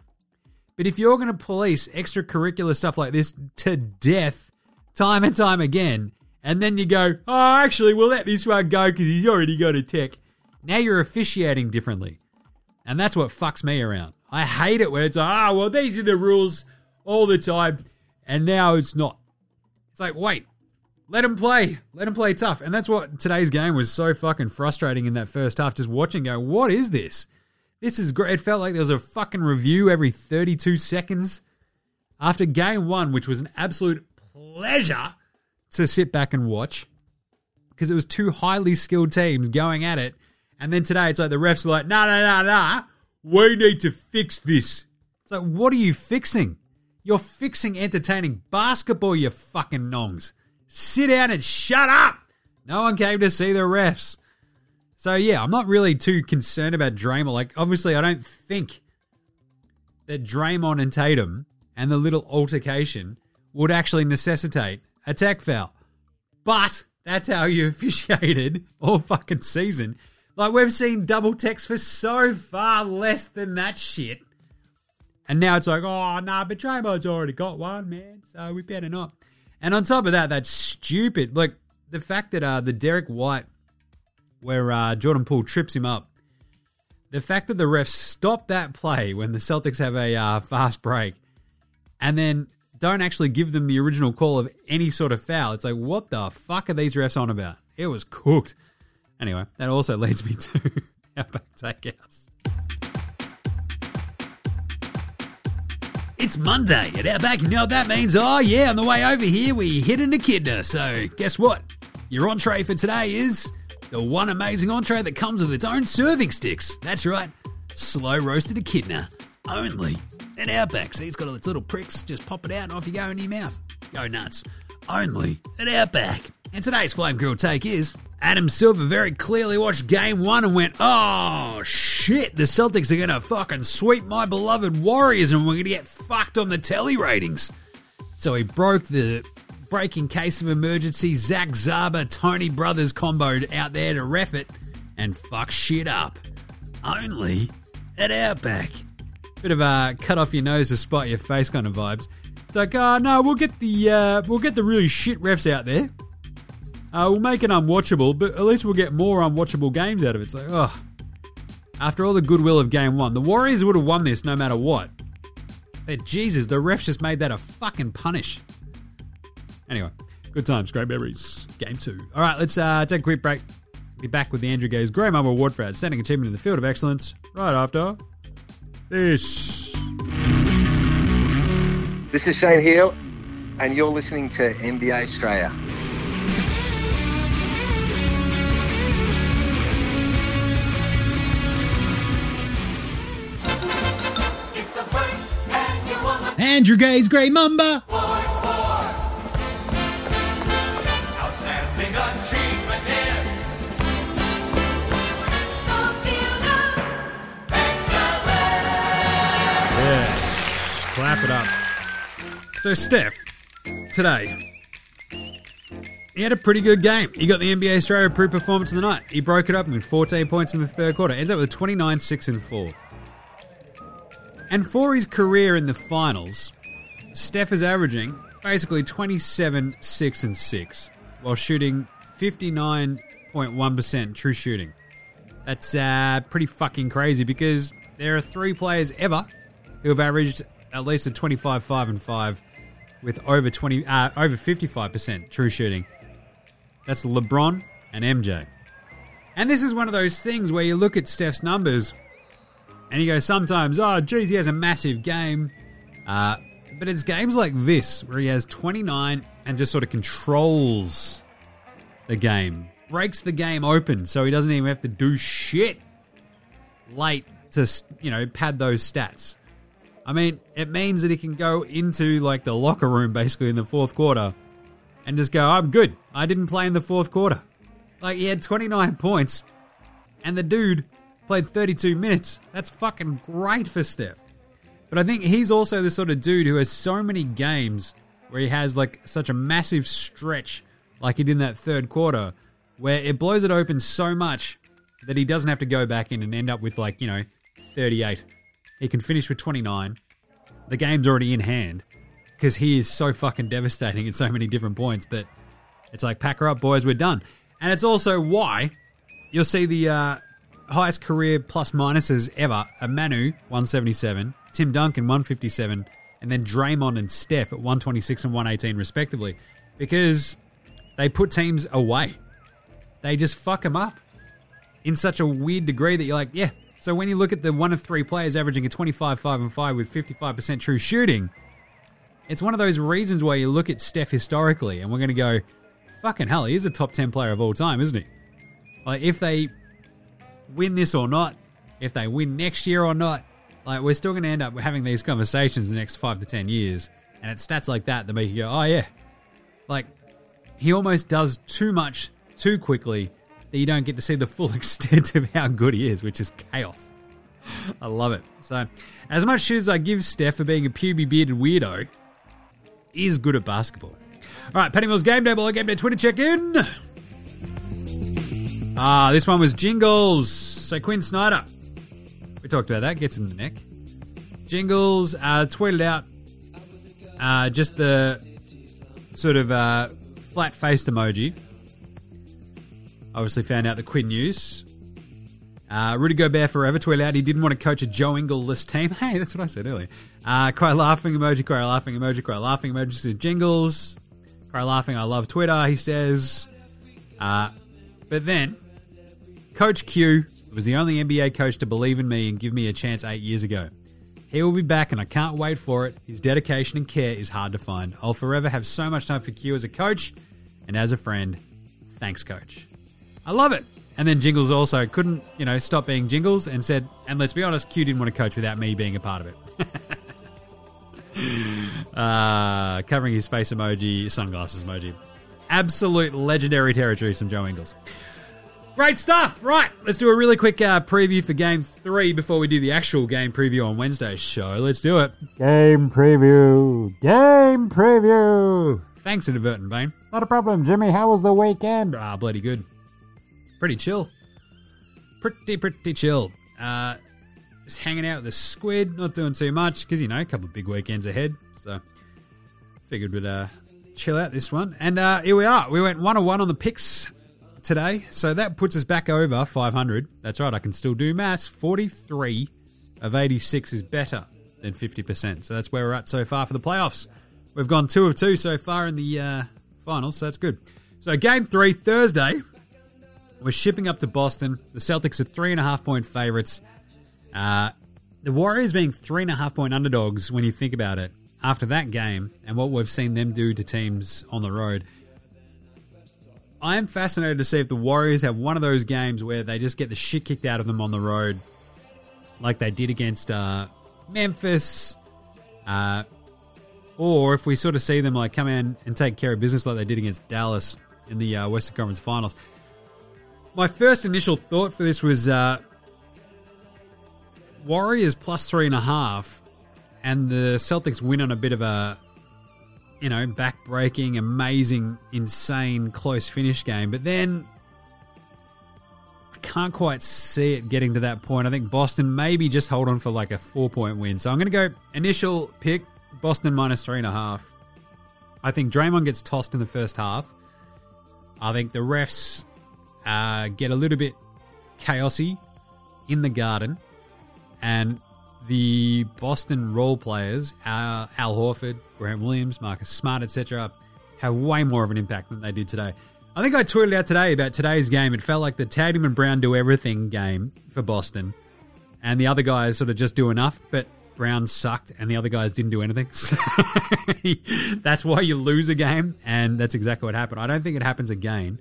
But if you're going to police extracurricular stuff like this to death time and time again, and then you go, oh, actually, we'll let this one go because he's already got a tech. Now you're officiating differently. And that's what fucks me around. I hate it where it's like, ah, oh, well, these are the rules all the time, and now it's not. It's like, wait, let them play. Let them play tough. And that's what today's game was so fucking frustrating in that first half, just watching go, what is this? This is great. It felt like there was a fucking review every thirty-two seconds after game one, which was an absolute pleasure to sit back and watch because it was two highly skilled teams going at it. And then today it's like the refs are like, nah, nah, nah, nah. we need to fix this. So what are you fixing? You're fixing entertaining basketball, you fucking nongs. Sit down and shut up. No one came to see the refs. So, yeah, I'm not really too concerned about Draymond. Like, obviously, I don't think that Draymond and Tatum and the little altercation would actually necessitate a tech foul. But that's how you officiated all fucking season. Like, we've seen double techs for so far less than that shit. And now it's like, oh, nah, but Draymond's already got one, man, so we better not. And on top of that, that's stupid. Like, the fact that uh, the Derek White, where uh, Jordan Poole trips him up, the fact that the refs stop that play when the Celtics have a uh, fast break and then don't actually give them the original call of any sort of foul. It's like, what the fuck are these refs on about? It was cooked. Anyway, that also leads me to our back takeouts. It's Monday at Outback. You know what that means? Oh, yeah, on the way over here, we hit an echidna. So guess what? Your entree for today is the one amazing entree that comes with its own serving sticks. That's right, slow-roasted echidna. Only at Outback. See, it's got all its little pricks. Just pop it out and off you go into your mouth. Go nuts. Only at Outback. And today's Flame Grill take is Adam Silver very clearly watched game one and went, oh, shit, the Celtics are going to fucking sweep my beloved Warriors and we're going to get fucked on the telly ratings. So he broke the breaking case of emergency Zach Zaba, Tony Brothers combo out there to ref it and fuck shit up. Only at Outback. Bit of a cut off your nose to spite your face kind of vibes. It's like, oh, no, we'll get the, uh, we'll get the really shit refs out there. Uh, we'll make it unwatchable, but at least we'll get more unwatchable games out of it. It's like, oh. After all the goodwill of game one, the Warriors would have won this no matter what. But Jesus, the refs just made that a fucking punish. Anyway, good times, great memories. Game two. All right, let's uh, take a quick break. Be back with the Andrew Gaze Grey Mum Award for Outstanding Achievement in the Field of Excellence right after this. This is Shane Heal, and you're listening to N B A Australia. Andrew Gaze, Grey Mamba. Four, four. Outstanding achievement in excellence. Yes. Clap it up. So, Steph, today, he had a pretty good game. He got the N B A Australia Pro Performance of the Night. He broke it up with fourteen points in the third quarter. Ends up with twenty-nine, six, and four. And for his career in the finals, Steph is averaging basically twenty-seven, six, and six while shooting fifty-nine point one percent true shooting. That's uh, pretty fucking crazy because there are three players ever who have averaged at least a twenty-five, five, and five with over twenty, uh, over fifty-five percent true shooting. That's LeBron and M J. And this is one of those things where you look at Steph's numbers and you go, sometimes, oh, geez, he has a massive game. Uh, but it's games like this where he has twenty-nine and just sort of controls the game. Breaks the game open so he doesn't even have to do shit late to, you know, pad those stats. I mean, it means that he can go into, like, the locker room basically in the fourth quarter and just go, I'm good. I didn't play in the fourth quarter. Like, he had twenty-nine points and the dude played thirty-two minutes. That's fucking great for Steph. But I think he's also the sort of dude who has so many games where he has like such a massive stretch like he did in that third quarter where it blows it open so much that he doesn't have to go back in and end up with like, you know, thirty-eight. He can finish with twenty-nine. The game's already in hand because he is so fucking devastating at so many different points that it's like, pack her up, boys, we're done. And it's also why you'll see the Uh, highest career plus minuses ever. A Manu, one seventy-seven. Tim Duncan, one fifty-seven. And then Draymond and Steph at one twenty-six and one eighteen, respectively. Because they put teams away. They just fuck them up in such a weird degree that you're like, yeah. So when you look at the one of three players averaging a twenty-five, five, and five with fifty-five percent true shooting, it's one of those reasons where you look at Steph historically and we're going to go, fucking hell, he is a top ten player of all time, isn't he? Like, if they win this or not, if they win next year or not. Like, we're still going to end up having these conversations in the next five to ten years. And it's stats like that that make you go, oh, yeah. Like, he almost does too much too quickly that you don't get to see the full extent of how good he is, which is chaos. I love it. So, as much shit as I give Steph for being a puby-bearded weirdo, he is good at basketball. All right, Patty Mills Game Day, Baller Game Day Twitter check-in. Ah, this one was Jingles. So, Quinn Snyder. We talked about that. Gets in the neck. Jingles uh, tweeted out uh, just the sort of uh, flat-faced emoji. Obviously found out the Quinn news. Uh, Rudy Gobert forever tweeted out he didn't want to coach a Joe Ingles team. Hey, that's what I said earlier. Uh, cry laughing emoji, cry laughing emoji, cry laughing emoji. Says Jingles. Cry laughing, I love Twitter, he says. Uh, but then, Coach Q was the only N B A coach to believe in me and give me a chance eight years ago. He will be back and I can't wait for it. His dedication and care is hard to find. I'll forever have so much time for Q as a coach and as a friend. Thanks, Coach. I love it. And then Jingles also couldn't, you know, stop being Jingles and said, and let's be honest, Q didn't want to coach without me being a part of it. uh, covering his face emoji, sunglasses emoji. Absolute legendary territory from Joe Ingles. Great stuff. Right, let's do a really quick uh, preview for Game three before we do the actual game preview on Wednesday's show. Let's do it. Game preview. Game preview. Thanks, inadvertent Bane. Not a problem, Jimmy. How was the weekend? Ah, bloody good. Pretty chill. Pretty, pretty chill. Uh, just hanging out with the squid, not doing too much, because, you know, a couple of big weekends ahead. So, figured we'd uh, chill out this one. And uh, here we are. We went one oh one on the picks today. So, that puts us back over five hundred. That's right. I can still do maths. forty-three of eighty-six is better than fifty percent. So, that's where we're at so far for the playoffs. We've gone two of two so far in the uh, finals. So, that's good. So, Game three, Thursday. We're shipping up to Boston. The Celtics are three and a half point favorites. Uh, the Warriors being three and a half point underdogs when you think about it after that game and what we've seen them do to teams on the road. I am fascinated to see if the Warriors have one of those games where they just get the shit kicked out of them on the road like they did against uh, Memphis uh, or if we sort of see them like come in and take care of business like they did against Dallas in the uh, Western Conference Finals. My first initial thought for this was uh, Warriors plus three and a half and the Celtics win on a bit of a, you know, back-breaking, amazing, insane, close finish game. But then I can't quite see it getting to that point. I think Boston maybe just hold on for like a four-point win. So I'm going to go initial pick, Boston minus three and a half. I think Draymond gets tossed in the first half. I think the refs... Uh, get a little bit chaosy in the garden. And the Boston role players, Al, Al Horford, Grant Williams, Marcus Smart, et cetera, have way more of an impact than they did today. I think I tweeted out today about today's game. It felt like the Tatum and Brown do everything game for Boston. And the other guys sort of just do enough, but Brown sucked and the other guys didn't do anything. So that's why you lose a game. And that's exactly what happened. I don't think it happens again.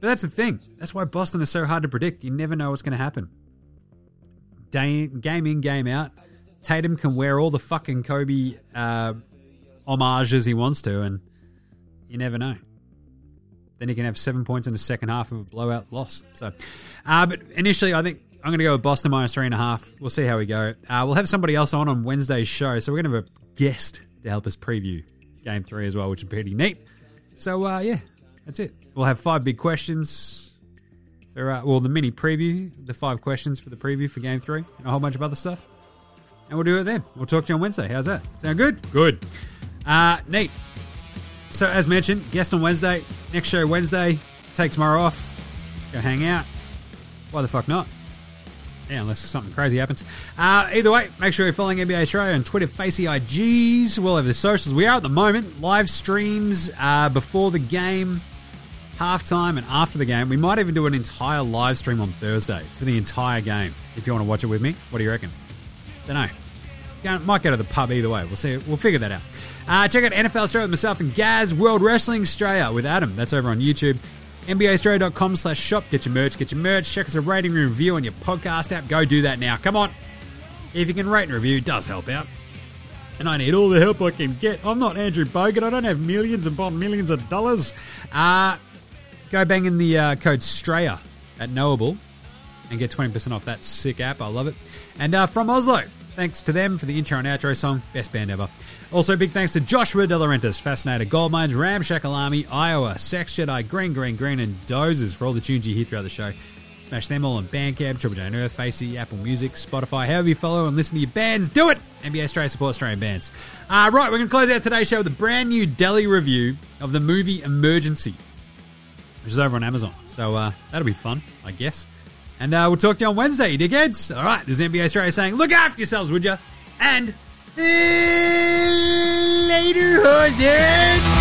But that's the thing. That's why Boston is so hard to predict. You never know what's going to happen. Day, game in, game out. Tatum can wear all the fucking Kobe uh, homages he wants to, and you never know. Then he can have seven points in the second half of a blowout loss. So, uh, but initially, I think I'm going to go with Boston minus three and a half. We'll see how we go. Uh, we'll have somebody else on on Wednesday's show, so we're going to have a guest to help us preview Game three as well, which is pretty neat. So, uh, yeah, that's it. We'll have five big questions. There are, well, the mini preview, the five questions for the preview for Game three, and a whole bunch of other stuff. And we'll do it then. We'll talk to you on Wednesday. How's that? Sound good? Good. Uh, neat. So, as mentioned, guest on Wednesday. Next show Wednesday. Take tomorrow off. Go hang out. Why the fuck not? Yeah, unless something crazy happens. Uh, either way, make sure you're following N B A Australia on Twitter, Facey, I Gs, well over the socials. We are at the moment. Live streams uh, before the game. Halftime and after the game. We might even do an entire live stream on Thursday for the entire game if you want to watch it with me. What do you reckon? Don't know. Might go to the pub either way. We'll see. We'll figure that out. Uh, check out N F L Australia with myself and Gaz. World Wrestling Australia with Adam. That's over on YouTube. N B A Australia dot com slash shop. Get your merch, get your merch. Check us a rating and review on your podcast app. Go do that now. Come on. If you can rate and review, it does help out. And I need all the help I can get. I'm not Andrew Bogut. I don't have millions upon millions of dollars. Uh, go bang in the uh, code STRAYA at Knowable and get twenty percent off that sick app. I love it. And uh, from Oslo, thanks to them for the intro and outro song. Best band ever. Also, big thanks to Joshua De Laurentiis, Fascinator, Goldmines, Ramshackle Army, Iowa, Sex Jedi, Green, Green, Green, and Dozers for all the tunes you hear throughout the show. Smash them all on Bandcamp, Triple J on Earth, Facey, Apple Music, Spotify, however you follow and listen to your bands, do it! N B A Australia supports Australian bands. Uh, right, we're going to close out today's show with a brand new Delhi review of the movie Emergency, which is over on Amazon. So uh, that'll be fun, I guess. And uh, we'll talk to you on Wednesday, you dickheads. All right, this is N B A Australia saying, look after yourselves, would you? And uh, later, horses!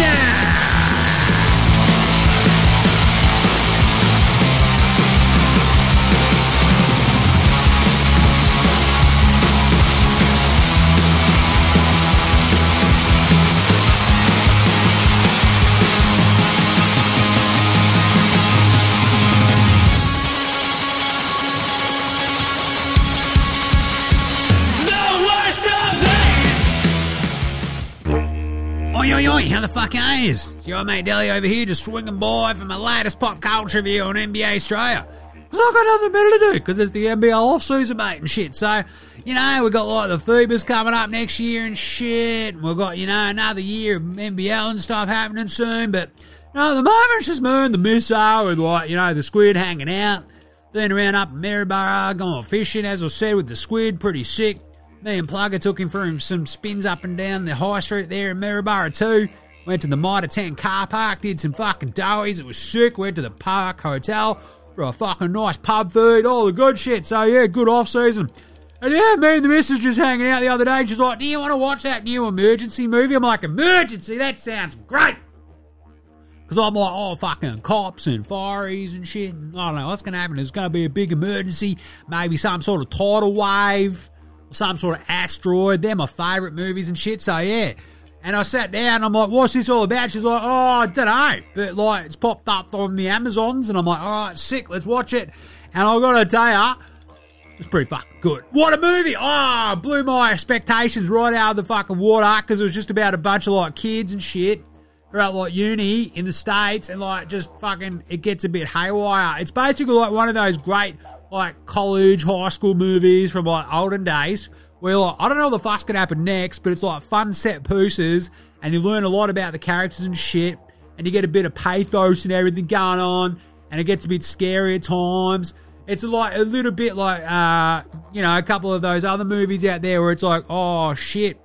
How the fuck are you? It's your mate Delly over here, just swinging by for my latest pop culture review on N B A Australia. Because I've got nothing better to do, because it's the N B A off-season, mate, and shit. So, you know, we've got, like, the F I B As coming up next year and shit, and we've got, you know, another year of N B L and stuff happening soon, but, you know, at the moment, it's just me and the missile with, like, you know, the squid hanging out, then around up in Maryborough, going fishing, as I said, with the squid, pretty sick. Me and Plugger took him for some spins up and down the high street there in Maryborough too. Went to the Mitre ten car park, did some fucking doughies, it was sick. Went to the Park Hotel for a fucking nice pub food, all the good shit. So yeah, good off season. And yeah, me and the missus just hanging out the other day. She's like, do you want to watch that new Emergency movie? I'm like, Emergency? That sounds great. Because I'm like, oh, fucking cops and fireys and shit. And I don't know what's going to happen. There's going to be a big emergency, maybe some sort of tidal wave. Some sort of asteroid. They're my favourite movies and shit, so yeah. And I sat down and I'm like, what's this all about? She's like, oh, I don't know. But, like, it's popped up from the Amazons, and I'm like, all right, sick, let's watch it. And I've got to tell you, it's pretty fucking good. What a movie! Oh, blew my expectations right out of the fucking water, because it was just about a bunch of, like, kids and shit who are at, like, uni in the States, and, like, just fucking, it gets a bit haywire. It's basically like one of those great, like, college, high school movies from, like, olden days where, like, I don't know what the fuck's gonna happen next, but it's, like, fun set pieces and you learn a lot about the characters and shit and you get a bit of pathos and everything going on and it gets a bit scary at times. It's, like, a little bit like, uh, you know, a couple of those other movies out there where it's like, oh, shit.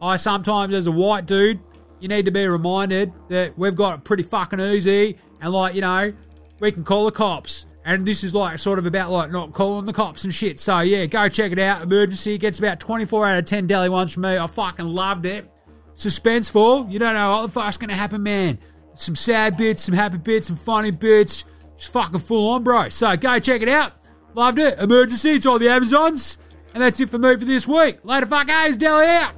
I sometimes, as a white dude, you need to be reminded that we've got it pretty fucking easy and, like, you know, we can call the cops. And this is, like, sort of about, like, not calling the cops and shit. So, yeah, go check it out. Emergency gets about twenty-four out of ten Delhi ones from me. I fucking loved it. Suspenseful. You don't know what the fuck's going to happen, man. Some sad bits, some happy bits, some funny bits. Just fucking full on, bro. So, go check it out. Loved it. Emergency. It's all the Amazons. And that's it for me for this week. Later, fuckers. Delhi out.